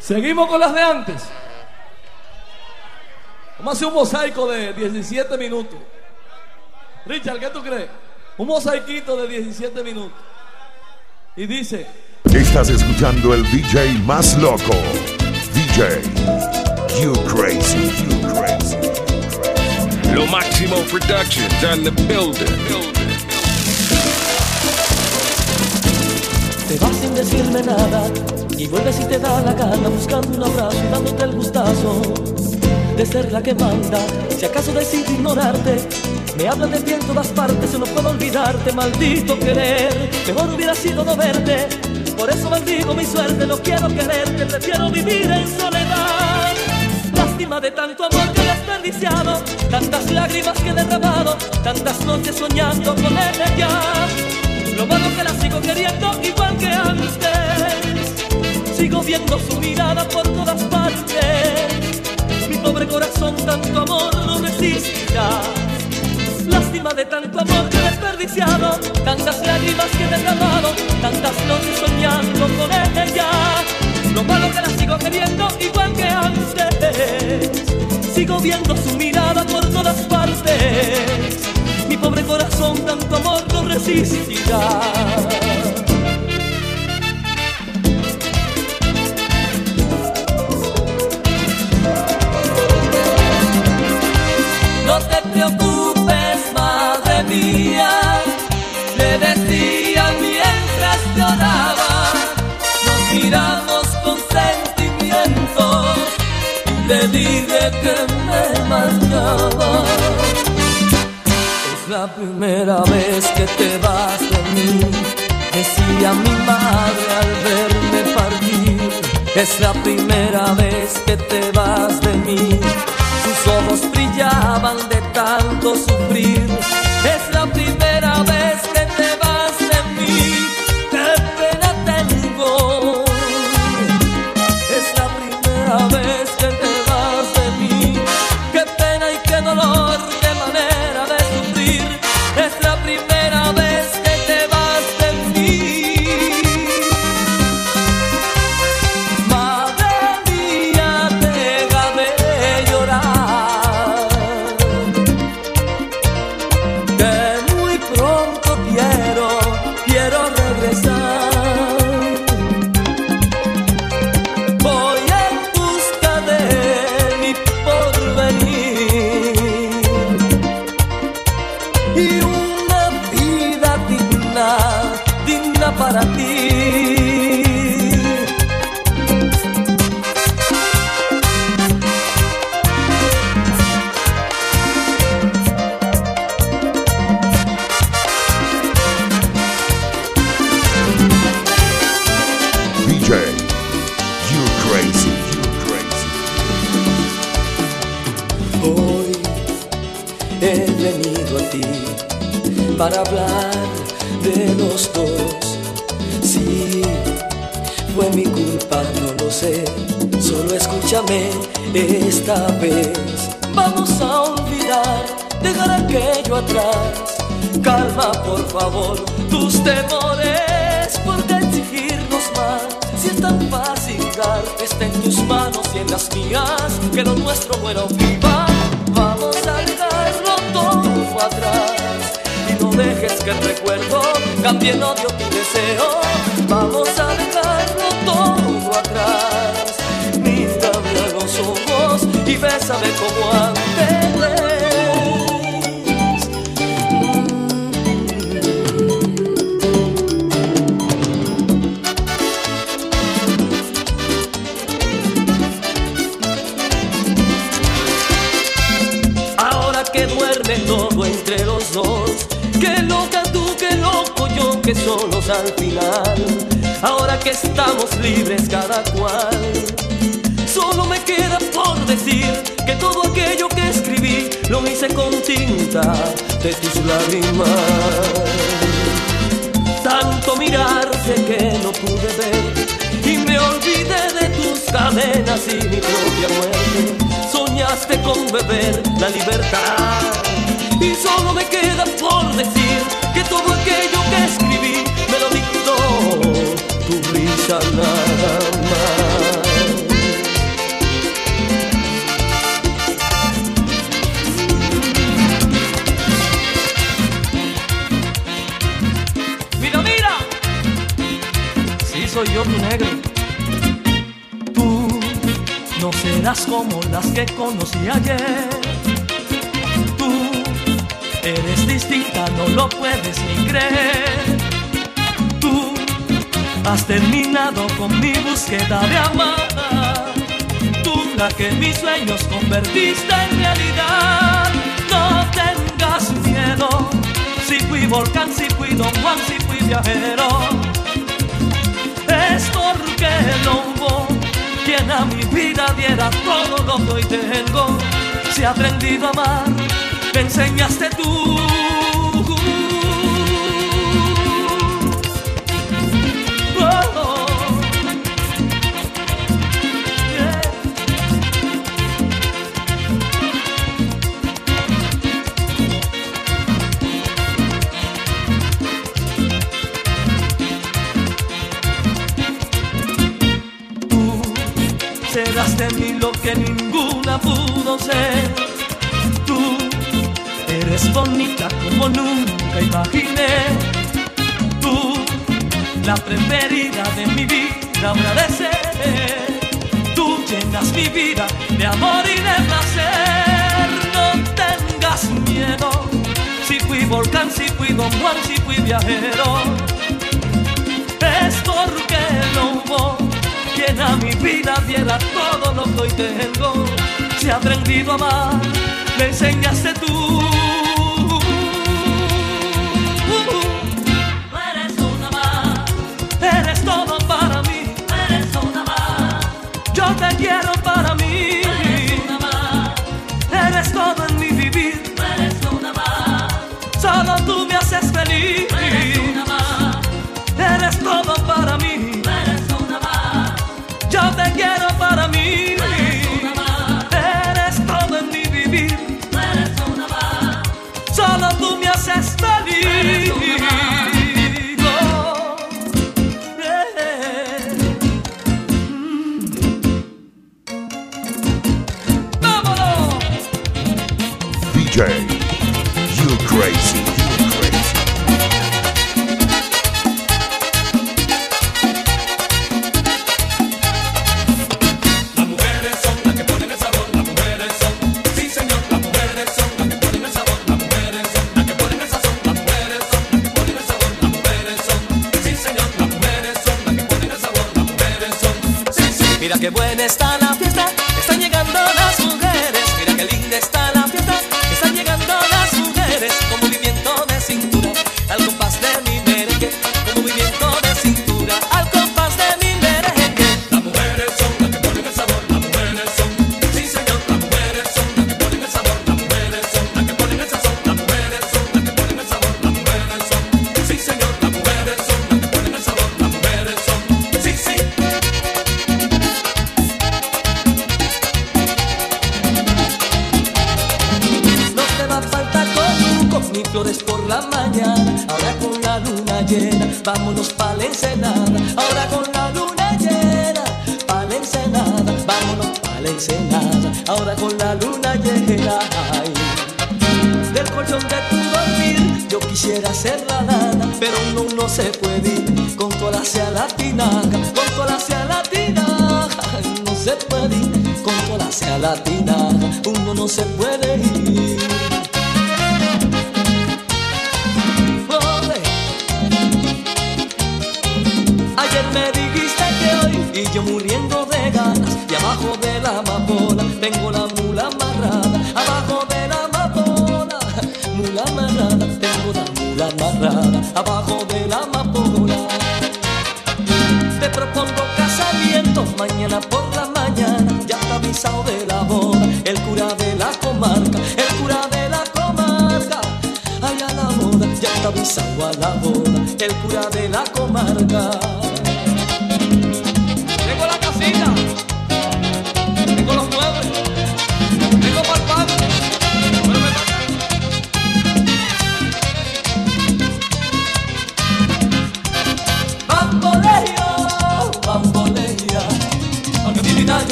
Seguimos con las de antes. Vamos a hacer un mosaico de 17 minutos. Richard, ¿qué tú crees? Un mosaiquito de 17 minutos. Y dice... Estás escuchando el DJ más loco. DJ, you crazy, you crazy. Lo Máximo Productions on the building. Te vas sin decirme nada y vuelves y te da la gana, buscando un abrazo, dándote el gustazo de ser la que manda. Si acaso decido ignorarte, me hablan de ti en todas partes, yo no puedo olvidarte, maldito querer. Mejor hubiera sido no verte, por eso bendigo mi suerte. No quiero quererte, prefiero vivir en soledad. Lástima de tanto amor que he desperdiciado, tantas lágrimas que he derramado, tantas noches soñando con ella. Lo malo que la sigo queriendo igual que antes. Sigo viendo su mirada por todas partes. Mi pobre corazón tanto amor no resistirá. Lástima de tanto amor que he desperdiciado, tantas lágrimas que he derramado, tantas noches soñando con ella. Lo malo que la sigo queriendo igual que antes. Sigo viendo su mirada por todas partes. Mi pobre corazón tanto amor no resistirá. No te preocupes, madre mía, le decía mientras lloraba. Nos miramos con sentimientos, le dije que me marchaba. La primera vez que te vas de mí, decía mi madre al verme partir. Es la primera vez que te vas de mí, sus ojos brillaban de tanto sufrir. Es la primera vez que te vas de mí, qué pena tengo. Es la primera vez que te vas de mí, qué pena y qué dolor, qué manera de para hablar de los dos. Sí, fue mi culpa, no lo sé, solo escúchame esta vez. Vamos a olvidar, dejar aquello atrás. Calma por favor tus temores, ¿por qué exigirnos más? Si es tan fácil dar, está en tus manos y en las mías, que lo nuestro bueno viva. Vamos a dejarlo todo atrás, dejes que el recuerdo cambie en odio tu deseo. Vamos a dejarlo todo atrás, mírame a los ojos y bésame como antes. Ahora que duerme todo entre los dos, qué loca tú, qué loco yo, que solos al final. Ahora que estamos libres cada cual, solo me queda por decir que todo aquello que escribí lo hice con tinta de tus lágrimas. Tanto mirarte que no pude ver y me olvidé de tus cadenas y mi propia muerte. Soñaste con beber la libertad y solo me queda por decir que todo aquello que escribí me lo dictó tu risa nada más. No serás como las que conocí ayer. Tú eres distinta, no lo puedes ni creer. Tú has terminado con mi búsqueda de amada. Tú, la que mis sueños convertiste en realidad. No tengas miedo, si fui volcán, si fui Don Juan, si fui viajero. Es porque no hubo quien a mi vida diera todo lo que hoy tengo. Si he aprendido a amar, me enseñaste tú. Oh, yeah. Tú serás de mí lo que ninguna pudo ser. Tú eres bonita como nunca imaginé. La preferida de mi vida, agradecer. Tú llenas mi vida de amor y de placer. No tengas miedo, si fui volcán, si fui Don Juan, si fui viajero. Es porque no hubo quien a mi vida diera todo lo que hoy tengo. Si he aprendido a amar, me enseñaste tú. Eres todo para mí, eres una más. Yo te quiero para mí, eres una más. Eres todo en mi vivir, eres una más. Solo tú me haces feliz, eres una más. Eres todo para mí, eres una más. Yo te quiero para mí, eres una más. Eres todo en mi vivir, eres una más. Solo tú me haces feliz, eres una más.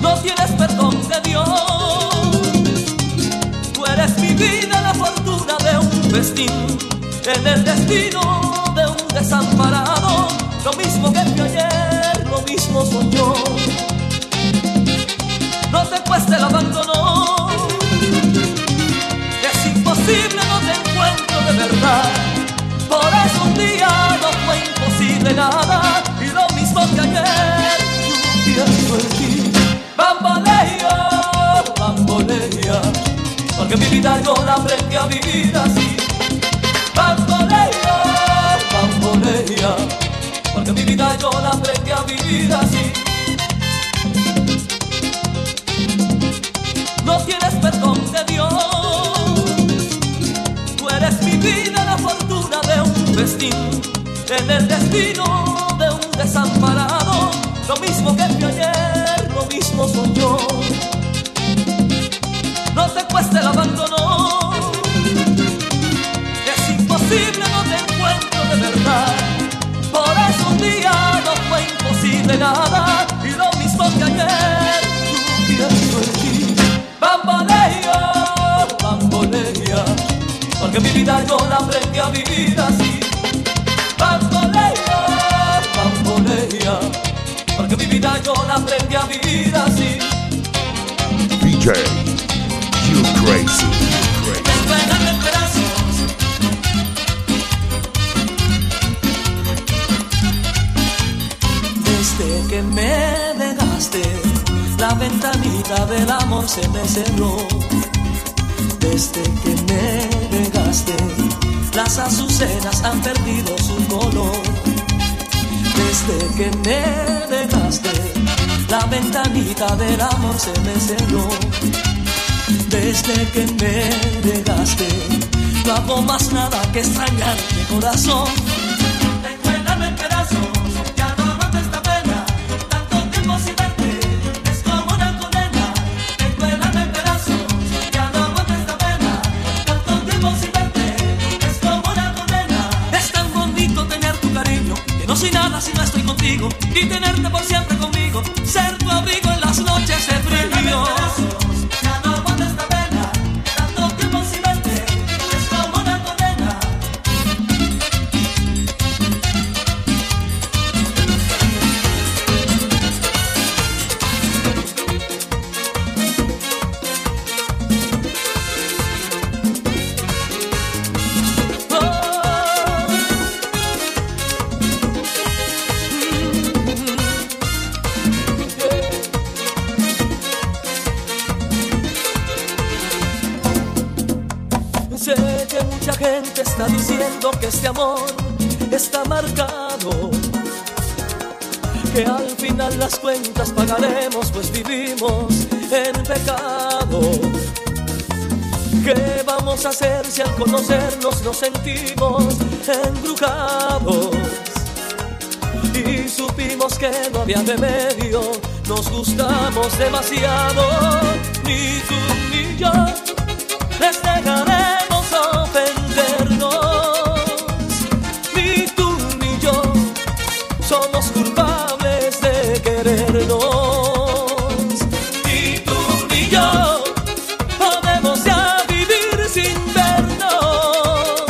No tienes perdón de Dios, festín en el destino de un desamparado. Lo mismo que fui ayer, lo mismo soy yo. No te cueste el abandono, es imposible, no te encuentro de verdad. Por eso un día no fue imposible nada, y lo mismo que ayer yo pienso en ti. Bambolea, bambolea, porque mi vida yo la aprendí a vivir así. Bambolea, bambolea, porque mi vida yo la aprendí a vivir así. No tienes perdón de Dios, tú eres mi vida, la fortuna de un festín en el destino de un desamparado. Lo mismo que fui ayer, lo mismo soy yo. No te cueste el abandono, es imposible, no te encuentro de verdad. Por eso un día no fue imposible nada, y lo mismo que ayer tú pienso en ti. Bambolea, bambolea, porque mi vida yo la aprendí a vivir así. Bambolea, bambolea, porque mi vida yo la aprendí a vivir así. DJ Crazy. Dame pedazos. Desde que me dejaste, la ventanita del amor se me cerró. Desde que me dejaste, las azucenas han perdido su color. Desde que me dejaste, la ventanita del amor se me cerró. Desde que me dejaste, no hago más nada que extrañar mi corazón. Recuérdame en pedazos, ya no aguanto esta pena. Tanto tiempo sin verte, es como una condena. Recuérdame en pedazos, ya no aguanto esta pena. Tanto tiempo sin verte, es como una condena. Es tan bonito tener tu cariño, que no soy nada si no estoy contigo. Y tenerte por siempre conmigo, ser tu abrigo en las noches de frío. Que este amor está marcado, que al final las cuentas pagaremos, pues vivimos en pecado. ¿Qué vamos a hacer si al conocernos nos sentimos embrujados? Y supimos que no había remedio, nos gustamos demasiado. Ni tú ni yo les dejaremos ofendernos. Somos culpables de querernos. Ni tú ni yo podemos ya vivir sin vernos,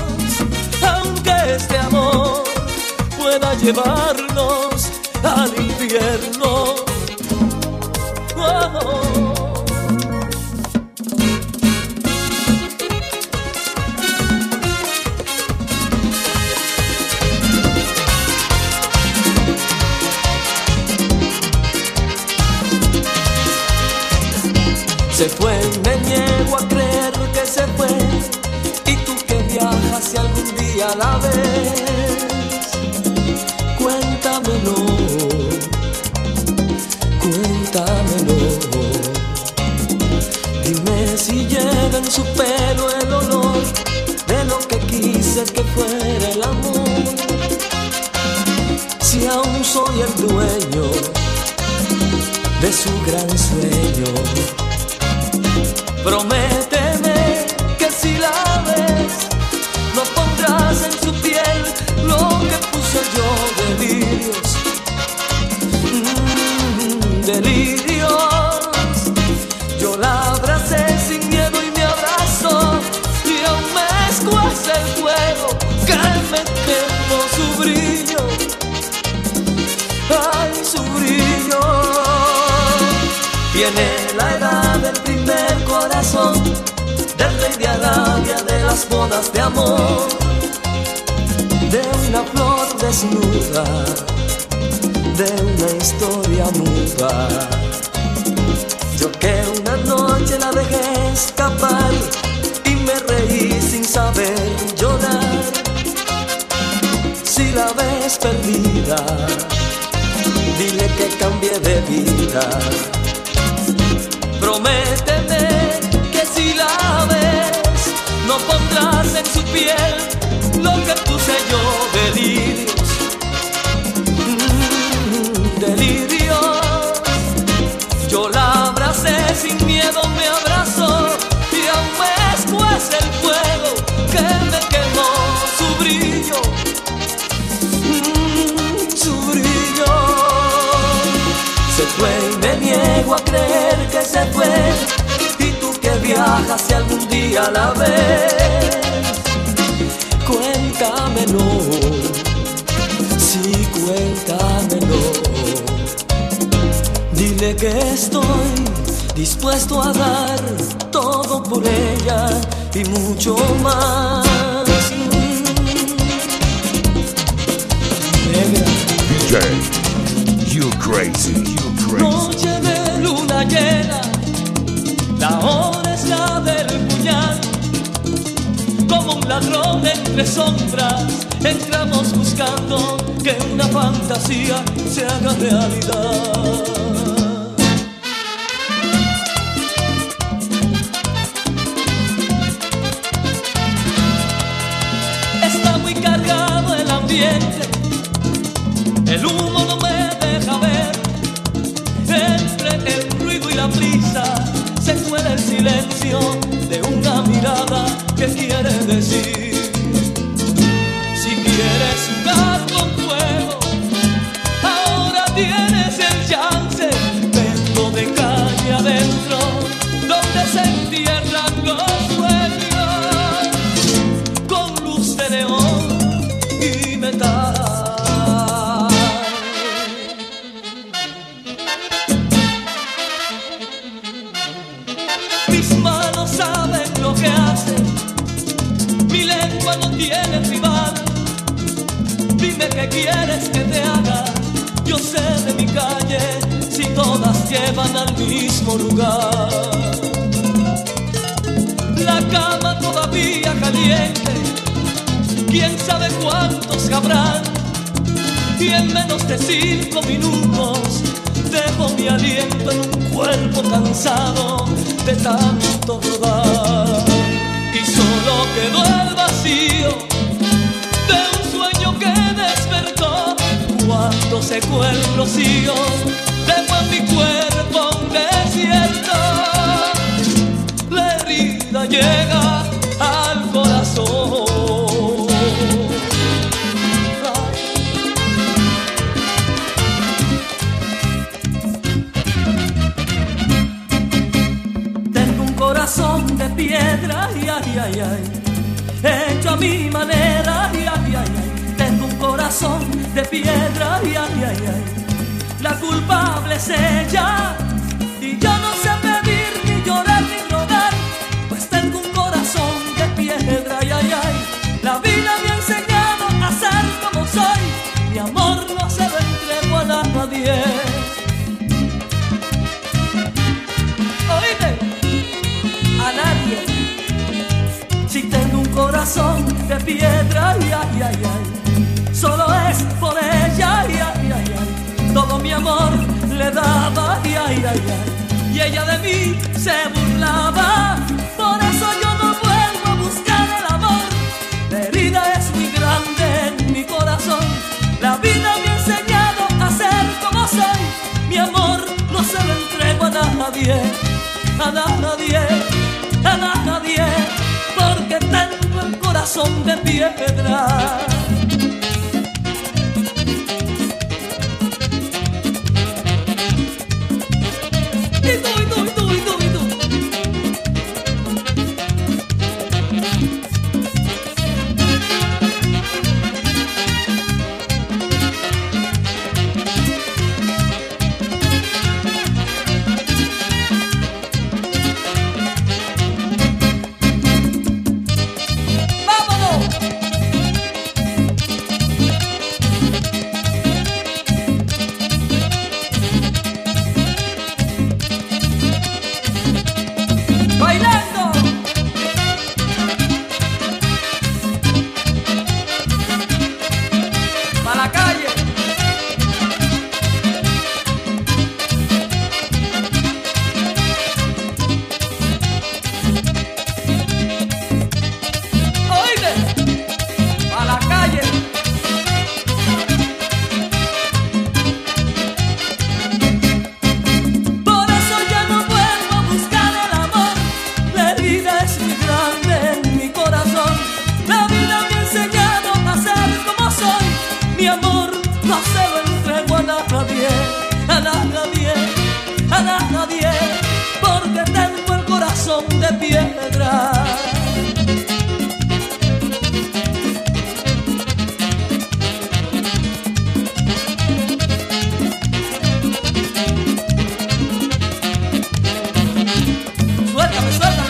aunque este amor pueda llevarnos al infierno. Oh. Se fue, me niego a creer que se fue. Y tú que viajas y algún día la ves, cuéntamelo, cuéntamelo. Dime si lleva en su pelo el olor de lo que quise que fuera el amor. Si aún soy el dueño de su gran sueño. Prométeme que si la ves, no pondrás en su piel lo que puse yo. Delirios, delirios. Yo la abracé sin miedo y me abrazó, y aún me escuece. Viene la edad del primer corazón, del rey de Arabia, de las bodas de amor, de una flor desnuda, de una historia muda. Yo que una noche la dejé escapar y me reí sin saber llorar. Si la ves perdida, dile que cambie de vida. Prométeme que si la ves, no pondrás en su piel lo que puse yo de delirios, delirios. Yo la abracé sin miedo, me abrazó y aún después el fuego que me quemó su brillo. Me niego a creer que se fue, y tú que viajas si algún día la ves, cuéntamelo, sí, cuéntamelo. Dile que estoy dispuesto a dar todo por ella y mucho más. DJ, you crazy. Noche de luna llena, la hora es la del puñal. Como un ladrón entre sombras, entramos buscando que una fantasía se haga realidad. De una mirada que quiere decir: si quieres jugar con fuego, ahora tienes el chance. Vengo de calle adentro, donde se entierran los sueños, con luz de neón y metal. No tiene rival. Dime qué quieres que te haga. Yo sé de mi calle si todas llevan al mismo lugar. La cama todavía caliente, quién sabe cuántos habrán. Y en menos de 5 minutos dejo mi aliento en un cuerpo cansado de tanto rodar. Y solo quedó el vacío de un sueño que despertó. Cuando secó el rocío, dejó en mi cuerpo un desierto. La herida llega al corazón. Tengo un corazón de piedra, ay, ay, ay, ay, hecho a mi manera, ay, ay, ay, ay. Tengo un corazón de piedra, ay, ay, ay, ay. La culpable es ella, y yo no sé pedir, ni llorar, ni rogar, pues tengo un corazón de piedra, ay, ay, ay. La vida me ha enseñado a ser como soy, mi amor no se lo entrego a nadie. Oíste, a nadie. Si tengo un corazón de piedra, ay, ay, ay, ay, solo es por ella, ay, ay, ay, ay. Todo mi amor le daba, ay, ay, ay, ay, y ella de mí se burlaba. Por eso yo no vuelvo a buscar el amor. La herida es muy grande en mi corazón. La vida me ha enseñado a ser como soy. Mi amor no se lo entrego a nadie, a nadie, a nadie. Porque tengo el corazón de piedra. Y tú. son de piedra. Suéltame, suéltame.